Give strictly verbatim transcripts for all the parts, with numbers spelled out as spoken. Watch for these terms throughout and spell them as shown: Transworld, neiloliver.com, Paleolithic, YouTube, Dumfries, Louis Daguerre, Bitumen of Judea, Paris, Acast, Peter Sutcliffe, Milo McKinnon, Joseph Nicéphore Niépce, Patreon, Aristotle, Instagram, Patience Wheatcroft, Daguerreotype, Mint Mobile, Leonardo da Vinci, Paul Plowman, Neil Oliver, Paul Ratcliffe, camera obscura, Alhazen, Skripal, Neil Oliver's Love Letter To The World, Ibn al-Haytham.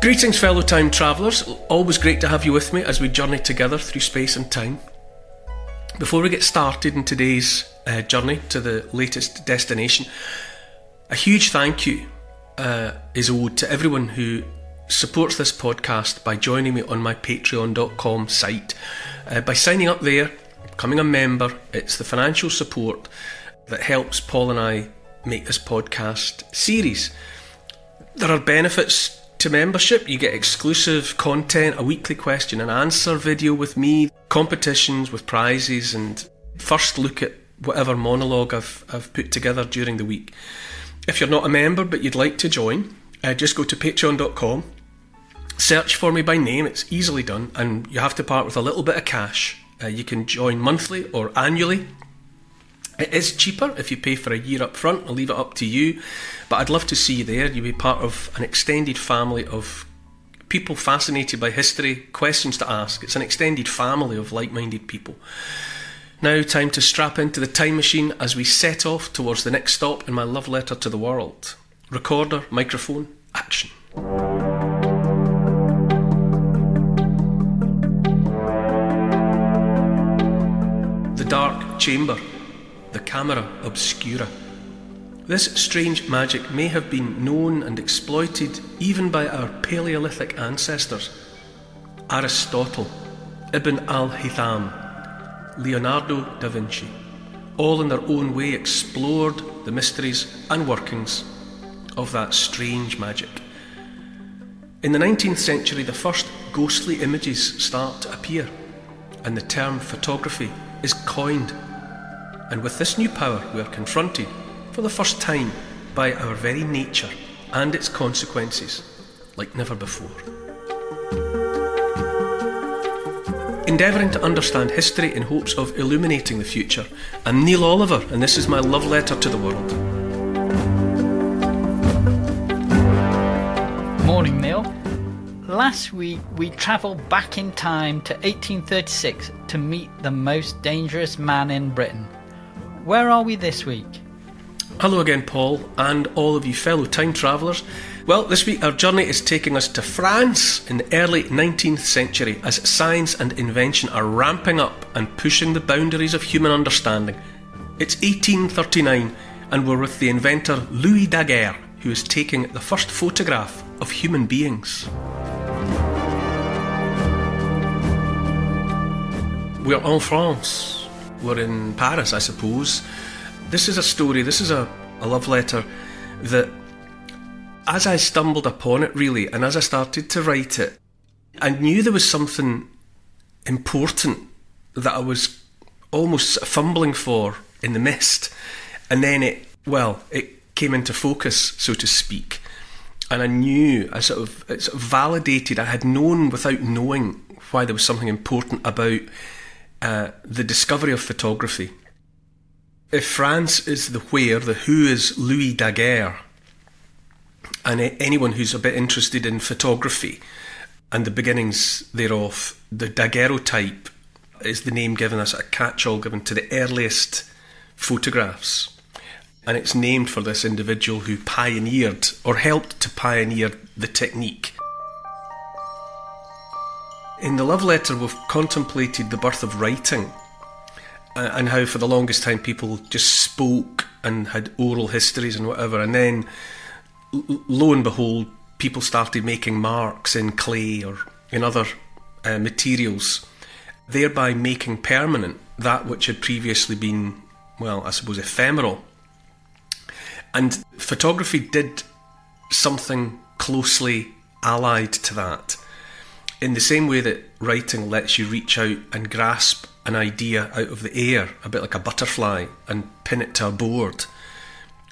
Greetings, fellow time travellers. Always great to have you with me as we journey together through space and time. Before we get started in today's uh, journey to the latest destination, a huge thank you uh, is owed to everyone who supports this podcast by joining me on my Patreon dot com site. Uh, by signing up there, becoming a member, it's the financial support that helps Paul and I make this podcast series. There are benefits to membership. You get exclusive content, a weekly question and answer video with me, competitions with prizes, and first look at whatever monologue I've, I've put together during the week. If you're not a member but you'd like to join, uh, just go to patreon dot com, search for me by name, it's easily done, and you have to part with a little bit of cash. Uh, you can join monthly or annually. It is cheaper if you pay for a year up front. I'll leave it up to you, but I'd love to see you there. You'll be part of an extended family of people fascinated by history, questions to ask. It's an extended family of like-minded people. Now, time to strap into the time machine as we set off towards the next stop in my love letter to the world. Recorder, microphone, action. The Dark Chamber. The camera obscura. This strange magic may have been known and exploited even by our Paleolithic ancestors. Aristotle, Ibn al-Haytham, Leonardo da Vinci, all in their own way explored the mysteries and workings of that strange magic. In the nineteenth century, the first ghostly images start to appear, and the term photography is coined. And with this new power, we are confronted, for the first time, by our very nature and its consequences, like never before. Endeavouring to understand history in hopes of illuminating the future, I'm Neil Oliver, and this is my love letter to the world. Morning, Neil. Last week, we travelled back in time to eighteen thirty-six to meet the most dangerous man in Britain. Where are we this week? Hello again, Paul, and all of you fellow time travellers. Well, this week our journey is taking us to France in the early nineteenth century as science and invention are ramping up and pushing the boundaries of human understanding. It's eighteen thirty-nine and we're with the inventor Louis Daguerre, who is taking the first photograph of human beings. We're en France. We're in Paris, I suppose. This is a story, this is a, a love letter that, as I stumbled upon it really, and as I started to write it, I knew there was something important that I was almost fumbling for in the mist. And then it, well, it came into focus, so to speak. And I knew, I sort of, it sort of validated, I had known without knowing why there was something important about Uh, the discovery of photography. If France is the where, the who is Louis Daguerre. And anyone who's a bit interested in photography and the beginnings thereof, the daguerreotype is the name given, as a catch-all given to the earliest photographs. And it's named for this individual who pioneered or helped to pioneer the technique. In the love letter, we've contemplated the birth of writing and how for the longest time people just spoke and had oral histories and whatever, and then lo and behold, people started making marks in clay or in other uh, materials, thereby making permanent that which had previously been, well, I suppose, ephemeral. And photography did something closely allied to that. In the same way that writing lets you reach out and grasp an idea out of the air, a bit like a butterfly, and pin it to a board,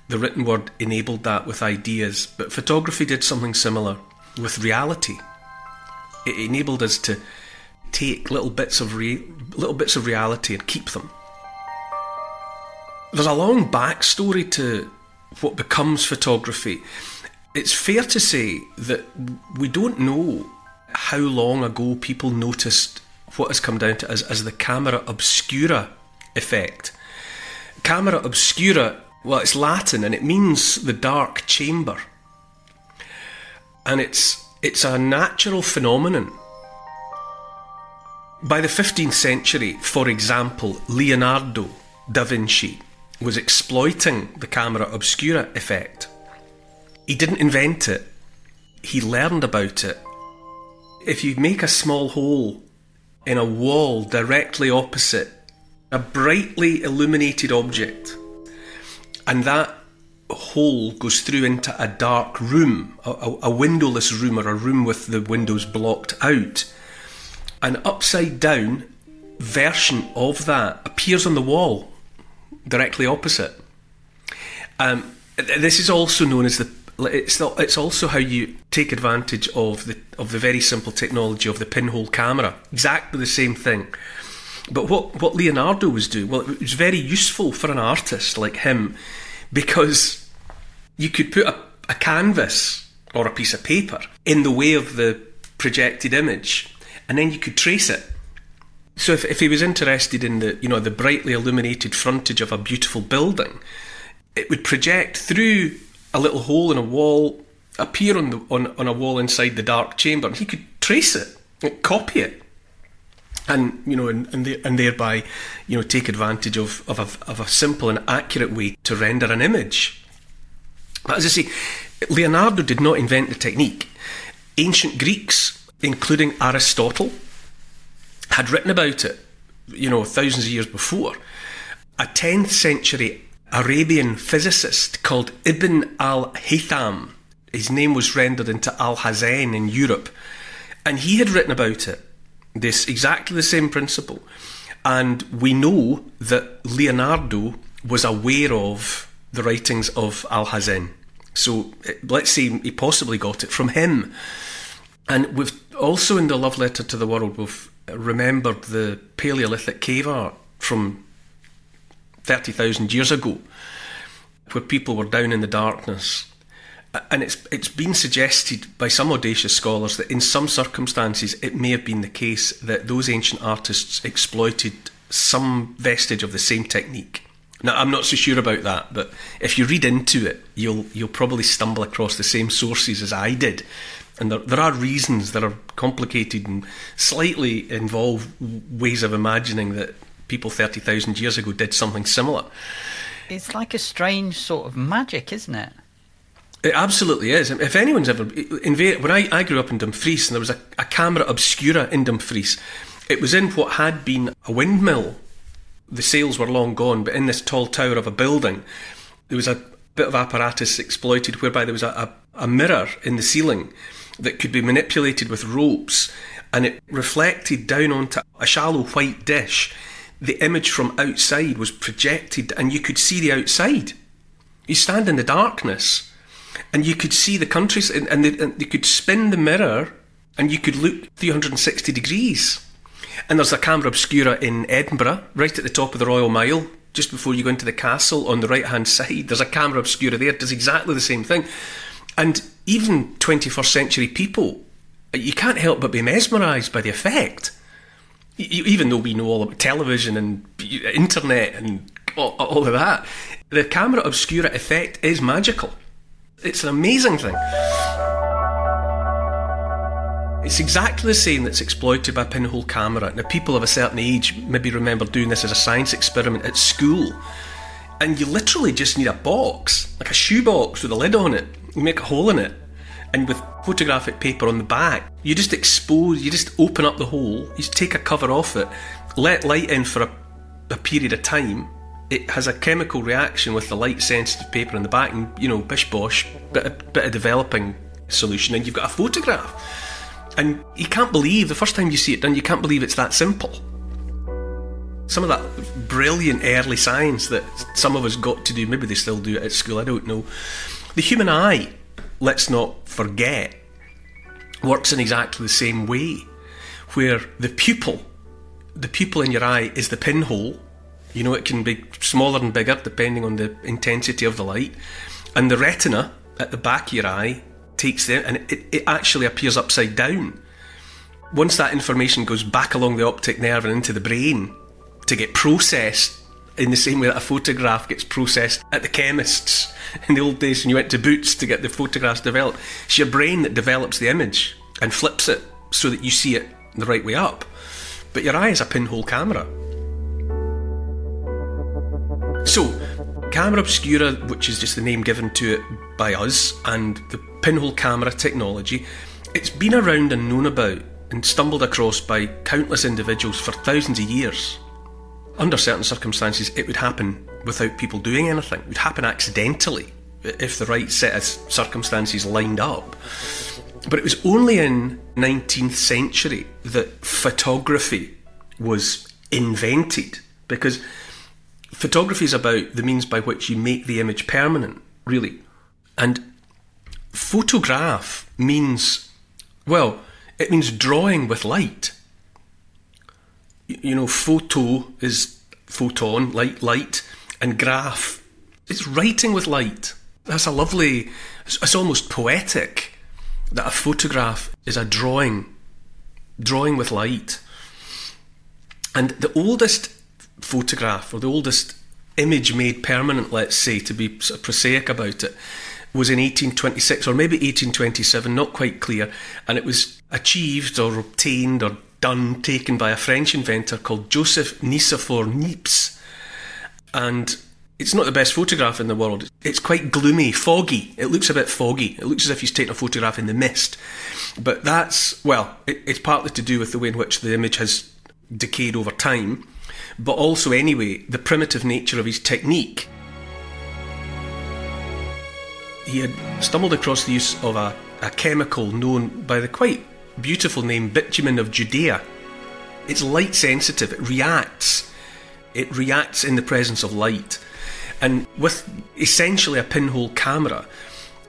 the written word enabled that with ideas. But photography did something similar with reality. It enabled us to take little bits of re- little bits of reality and keep them. There's a long backstory to what becomes photography. It's fair to say that we don't know how long ago people noticed what has come down to as, as the camera obscura effect. Camera obscura, well, it's Latin and it means the dark chamber. And it's it's a natural phenomenon. By the fifteenth century, for example, Leonardo da Vinci was exploiting the camera obscura effect. He didn't invent it. He learned about it. If you make a small hole in a wall directly opposite a brightly illuminated object, and that hole goes through into a dark room, a, a windowless room or a room with the windows blocked out, an upside down version of that appears on the wall directly opposite. Um, this is also known as the it's the, it's also how you take advantage of the of the very simple technology of the pinhole camera. Exactly the same thing. But what, what Leonardo was doing, well, it was very useful for an artist like him because you could put a, a canvas or a piece of paper in the way of the projected image, and then you could trace it. So if, if he was interested in the, you know, the brightly illuminated frontage of a beautiful building, it would project through a little hole in a wall, appear on the on, on a wall inside the dark chamber, and he could trace it, copy it, and you know, and and, the, and thereby, you know, take advantage of of a, of a simple and accurate way to render an image. But as I say, Leonardo did not invent the technique. Ancient Greeks, including Aristotle, had written about it, you know, thousands of years before. A tenth century Arabian physicist called Ibn al-Haytham, his name was rendered into Alhazen in Europe, and he had written about it, this exactly the same principle. And we know that Leonardo was aware of the writings of Alhazen. So let's say he possibly got it from him. And we've also, in the Love Letter to the World, we've remembered the Paleolithic cave art from thirty thousand years ago, where people were down in the darkness. And it's it's been suggested by some audacious scholars that in some circumstances it may have been the case that those ancient artists exploited some vestige of the same technique. Now, I'm not so sure about that, but if you read into it, you'll you'll probably stumble across the same sources as I did. And there, there are reasons, there are complicated and slightly involved ways of imagining that people thirty thousand years ago did something similar. It's like a strange sort of magic, isn't it? It absolutely is. If anyone's ever... When I, I grew up in Dumfries, and there was a, a camera obscura in Dumfries, it was in what had been a windmill. The sails were long gone, but in this tall tower of a building, there was a bit of apparatus exploited whereby there was a, a, a mirror in the ceiling that could be manipulated with ropes, and it reflected down onto a shallow white dish. The image from outside was projected and you could see the outside. You stand in the darkness and you could see the countries, and, and, they, and they could spin the mirror and you could look three hundred sixty degrees. And there's a camera obscura in Edinburgh, right at the top of the Royal Mile, just before you go into the castle on the right-hand side. There's a camera obscura there, does exactly the same thing. And even twenty-first century people, you can't help but be mesmerised by the effect. Even though we know all about television and internet and all, all of that, the camera obscura effect is magical. It's an amazing thing. It's exactly the same that's exploited by pinhole camera. Now, people of a certain age maybe remember doing this as a science experiment at school. And you literally just need a box, like a shoebox with a lid on it, You make a hole in it. And with photographic paper on the back, you just expose, you just open up the hole, you just take a cover off it, let light in for a, a period of time. It has a chemical reaction with the light-sensitive paper on the back and, you know, bish-bosh, bit of, bit of developing solution, and you've got a photograph. And you can't believe, the first time you see it done, you can't believe it's that simple. Some of that brilliant early science that some of us got to do, maybe they still do it at school, I don't know. The human eye, let's not forget, works in exactly the same way, where the pupil, the pupil in your eye is the pinhole. You know, it can be smaller and bigger depending on the intensity of the light. And the retina at the back of your eye takes them, and it, it actually appears upside down. Once that information goes back along the optic nerve and into the brain to get processed, in the same way that a photograph gets processed at the chemist's in the old days when you went to Boots to get the photographs developed, it's your brain that develops the image and flips it so that you see it the right way up. But your eye is a pinhole camera. So, camera obscura, which is just the name given to it by us, and the pinhole camera technology, it's been around and known about and stumbled across by countless individuals for thousands of years. Under certain circumstances, it would happen without people doing anything. It would happen accidentally, if the right set of circumstances lined up. But it was only in the nineteenth century that photography was invented, because photography is about the means by which you make the image permanent, really. And photograph means, well, it means drawing with light. You know, photo is photon, light, light, and graph. It's writing with light. That's a lovely, it's almost poetic that a photograph is a drawing, drawing with light. And the oldest photograph, or the oldest image made permanent, let's say, to be sort of prosaic about it, was in eighteen twenty-six, or maybe eighteen twenty-seven, not quite clear, and it was achieved or obtained or done, taken by a French inventor called Joseph Nicéphore Niépce. And it's not the best photograph in the world. It's quite gloomy, foggy. It looks a bit foggy. It looks as if he's taken a photograph in the mist. But that's, well, it, it's partly to do with the way in which the image has decayed over time, but also, anyway, the primitive nature of his technique. He had stumbled across the use of a, a chemical known by the quite beautiful name Bitumen of Judea. It's light sensitive, it reacts. It reacts in the presence of light. And with essentially a pinhole camera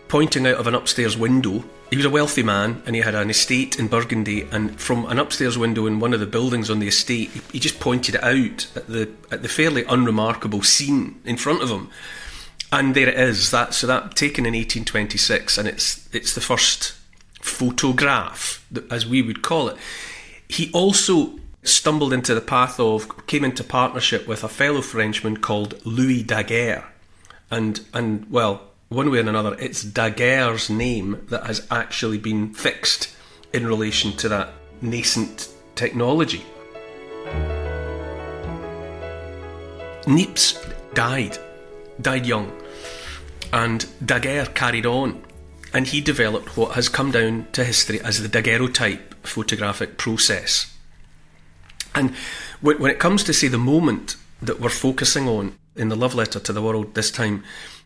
pointing out of an upstairs window, he was a wealthy man and he had an estate in Burgundy, and from an upstairs window in one of the buildings on the estate, he just pointed it out at the at the fairly unremarkable scene in front of him. And there it is. That so that taken in eighteen twenty-six, and it's it's the first photograph, as we would call it. He also stumbled into the path of, came into partnership with a fellow Frenchman called Louis Daguerre. And, and well, one way or another, it's Daguerre's name that has actually been fixed in relation to that nascent technology. Niépce died, died young, and Daguerre carried on. And he developed what has come down to history as the daguerreotype photographic process. And when it comes to, say, the moment that we're focusing on in the Love Letter to the World this time,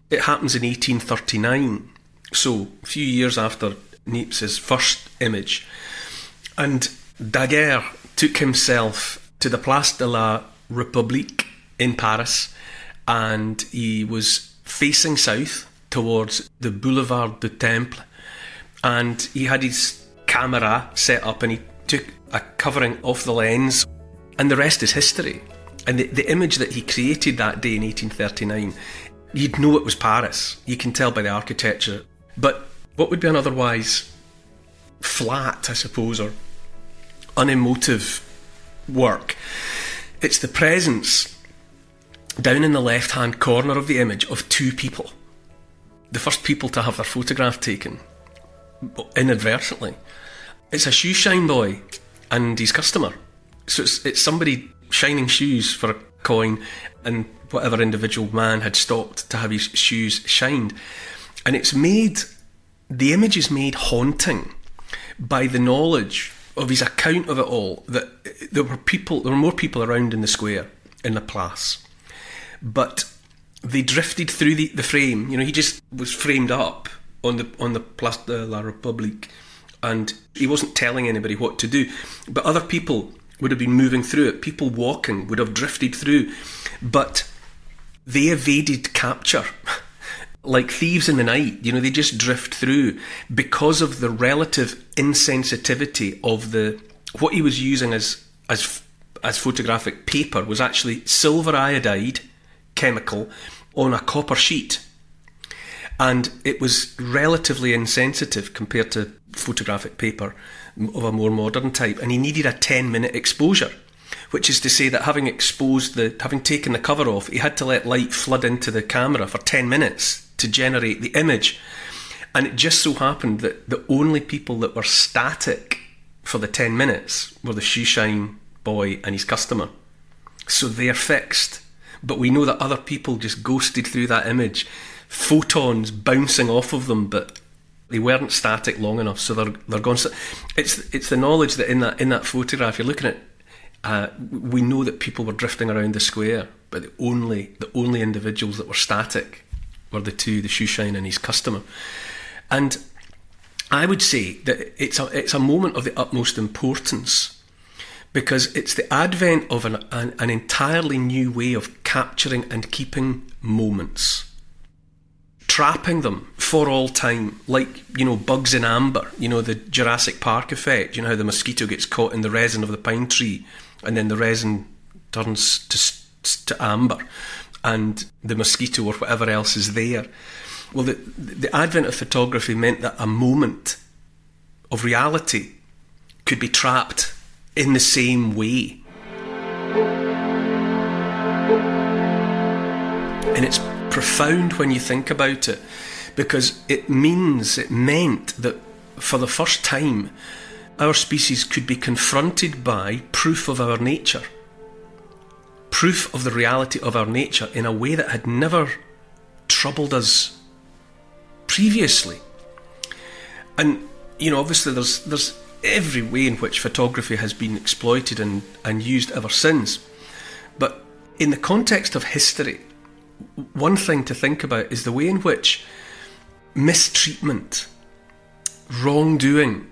it happens in eighteen thirty-nine, so a few years after Niépce's first image. And Daguerre took himself to the Place de la République in Paris, and he was facing south towards the Boulevard du Temple, and he had his camera set up and he took a covering off the lens, and the rest is history. And the, the image that he created that day in eighteen thirty-nine, you'd know it was Paris. You can tell by the architecture. But what would be an otherwise flat, I suppose, or unemotive work, it's the presence down in the left-hand corner of the image of two people. The first people to have their photograph taken, inadvertently. It's a shoe shine boy and his customer. So it's, it's somebody shining shoes for a coin, and whatever individual man had stopped to have his shoes shined. And it's made the image is made haunting by the knowledge of his account of it all, that there were people, there were more people around in the square, in La Place, but they drifted through the, the frame. You know, he just was framed up on the on the Place de la République, and he wasn't telling anybody what to do. But other people would have been moving through it. People walking would have drifted through, but they evaded capture. Like thieves in the night, you know, they just drift through because of the relative insensitivity of the, what he was using as as as photographic paper was actually silver iodide chemical on a copper sheet, and it was relatively insensitive compared to photographic paper of a more modern type. And he needed a ten minute exposure, which is to say that having exposed the, having taken the cover off, he had to let light flood into the camera for ten minutes to generate the image. And it just so happened that the only people that were static for the ten minutes were the shoeshine boy and his customer. So they're fixed. But we know that other people just ghosted through that image, photons bouncing off of them, but they weren't static long enough, so they're they're gone. It's it's the knowledge that in that in that photograph you're looking at, uh, we know that people were drifting around the square, but the only the only individuals that were static were the two, the shoeshine and his customer. And I would say that it's a, it's a moment of the utmost importance, because it's the advent of an, an, an entirely new way of capturing and keeping moments, trapping them for all time, like, you know, bugs in amber, you know, the Jurassic Park effect, you know, how the mosquito gets caught in the resin of the pine tree, and then the resin turns to, to amber, and the mosquito or whatever else is there. Well, the, the advent of photography meant that a moment of reality could be trapped in the same way. And it's profound when you think about it, because it means, it meant that for the first time, our species could be confronted by proof of our nature. Proof of the reality of our nature in a way that had never troubled us previously. And, you know, obviously there's there's every way in which photography has been exploited and, and used ever since. But in the context of history, one thing to think about is the way in which mistreatment, wrongdoing,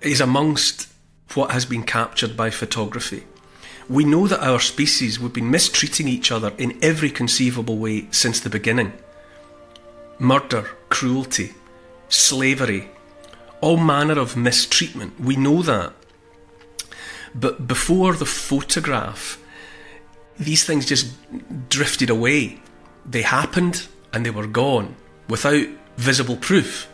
is amongst what has been captured by photography. We know that our species have been mistreating each other in every conceivable way since the beginning. Murder, cruelty, slavery, all manner of mistreatment, we know that. But before the photograph, these things just drifted away. They happened and they were gone without visible proof.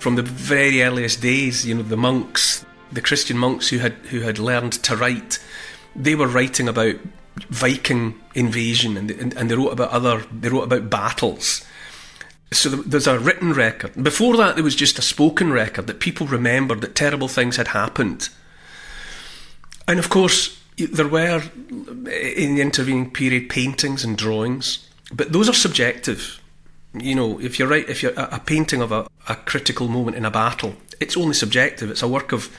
From the very earliest days, you know, the monks, the Christian monks who had who had learned to write, they were writing about Viking invasion, and and, and they wrote about other they wrote about battles. So there's a written record. Before that, there was just a spoken record that people remembered, that terrible things had happened. And of course, there were in the intervening period paintings and drawings, but those are subjective. You know, if you're right, if you're a, a painting of a, a critical moment in a battle, it's only subjective. It's a work of,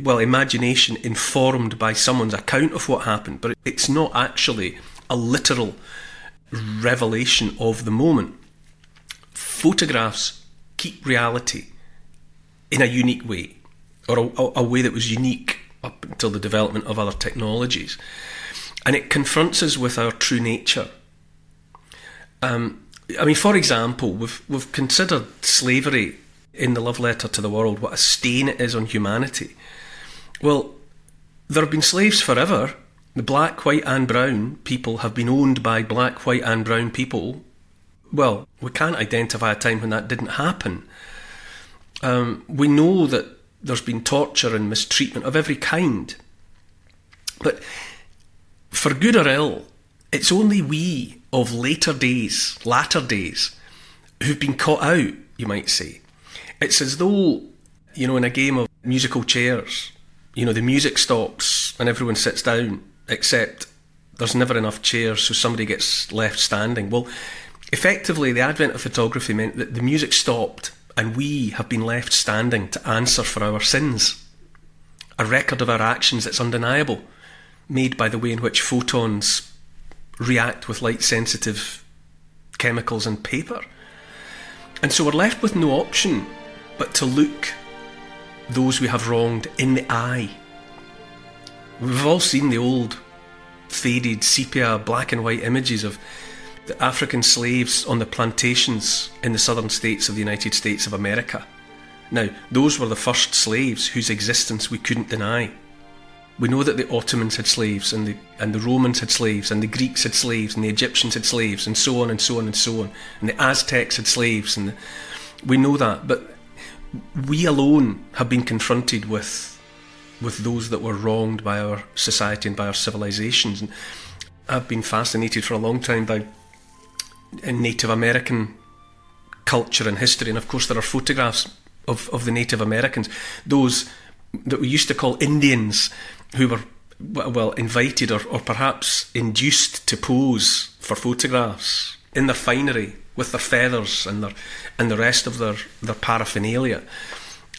well, imagination informed by someone's account of what happened, but it's not actually a literal revelation of the moment. Photographs keep reality in a unique way, or a, a way that was unique up until the development of other technologies, and it confronts us with our true nature. Um, I mean, for example, we've we've considered slavery in the Love Letter to the World, what a stain it is on humanity. Well, there have been slaves forever. The black, white and brown people have been owned by black, white and brown people. Well, we can't identify a time when that didn't happen. Um, we know that there's been torture and mistreatment of every kind. But for good or ill, it's only we of later days, latter days, who've been caught out, you might say. It's as though, you know, in a game of musical chairs, you know, the music stops and everyone sits down, except there's never enough chairs, so somebody gets left standing. Well, Effectively, the advent of photography meant that the music stopped and we have been left standing to answer for our sins. A record of our actions that's undeniable, made by the way in which photons react with light-sensitive chemicals and paper. And so we're left with no option but to look those we have wronged in the eye. We've all seen the old faded sepia black and white images of the African slaves on the plantations in the southern states of the United States of America. Now, those were the first slaves whose existence we couldn't deny. We know that the Ottomans had slaves, and the and the Romans had slaves, and the Greeks had slaves, and the Egyptians had slaves, and so on and so on and so on. And the Aztecs had slaves, and the, we know that. But we alone have been confronted with with those that were wronged by our society and by our civilizations. And I've been fascinated for a long time by Native American culture and history, and of course there are photographs of, of the Native Americans, those that we used to call Indians, who were, well, invited or, or perhaps induced to pose for photographs in their finery, with their feathers and their and the rest of their, their paraphernalia.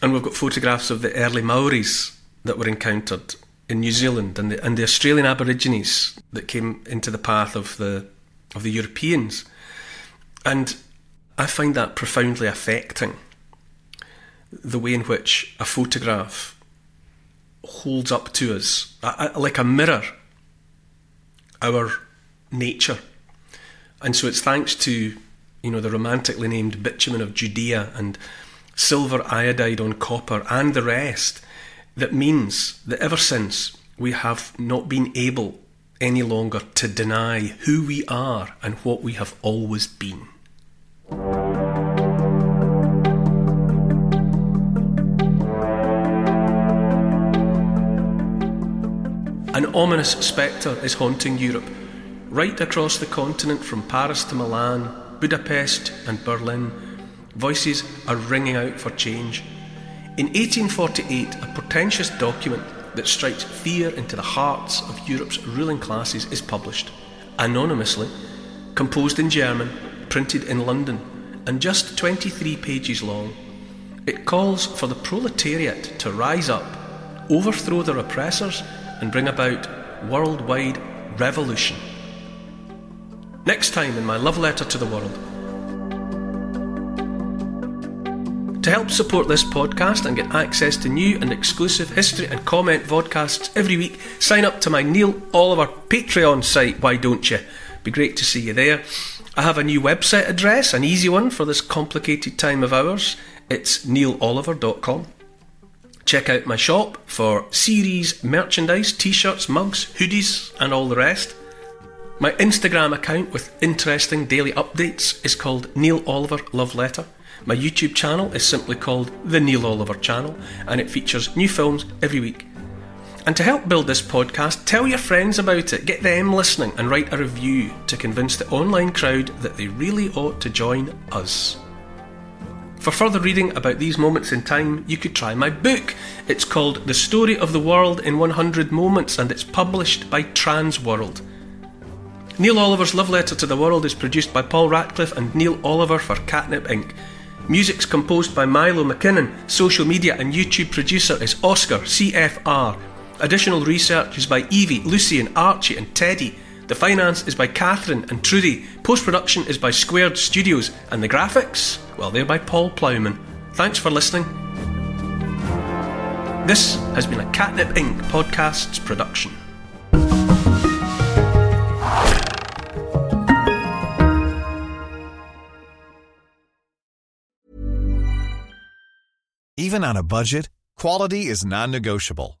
And we've got photographs of the early Maoris that were encountered in New Zealand, and the and the Australian Aborigines that came into the path of the of the Europeans. And I find that profoundly affecting, the way in which a photograph holds up to us, like a mirror, our nature. And so it's thanks to, you know, the romantically named Bitumen of Judea and silver iodide on copper and the rest, that means that ever since we have not been able any longer to deny who we are and what we have always been. An ominous spectre is haunting Europe, right across the continent from Paris to Milan, Budapest and Berlin. Voices are ringing out for change. In eighteen forty-eight, a portentous document that strikes fear into the hearts of Europe's ruling classes is published, anonymously, composed in German, printed in London, and just twenty-three pages long. It calls for the proletariat to rise up, overthrow their oppressors, and bring about worldwide revolution. Next time in my love letter to the world. To help support this podcast and get access to new and exclusive history and comment podcasts every week, sign up to my Neil Oliver Patreon site, why don't you? Be great to see you there. I have a new website address, an easy one for this complicated time of ours. It's neil oliver dot com. Check out my shop for series, merchandise, t-shirts, mugs, hoodies and all the rest. My Instagram account with interesting daily updates is called Neil Oliver Love Letter. My YouTube channel is simply called The Neil Oliver Channel, and it features new films every week. And to help build this podcast, tell your friends about it, get them listening, and write a review to convince the online crowd that they really ought to join us. For further reading about these moments in time, you could try my book. It's called The Story of the World in one hundred moments, and it's published by Transworld. Neil Oliver's Love Letter to the World is produced by Paul Ratcliffe and Neil Oliver for Catnip Incorporated. Music's composed by Milo McKinnon. Social media and YouTube producer is Oscar C F R. Additional research is by Evie, Lucy and Archie and Teddy. The finance is by Catherine and Trudy. Post-production is by Squared Studios. And the graphics? Well, they're by Paul Plowman. Thanks for listening. This has been a Catnip Incorporated. Podcasts production. Even on a budget, quality is non-negotiable.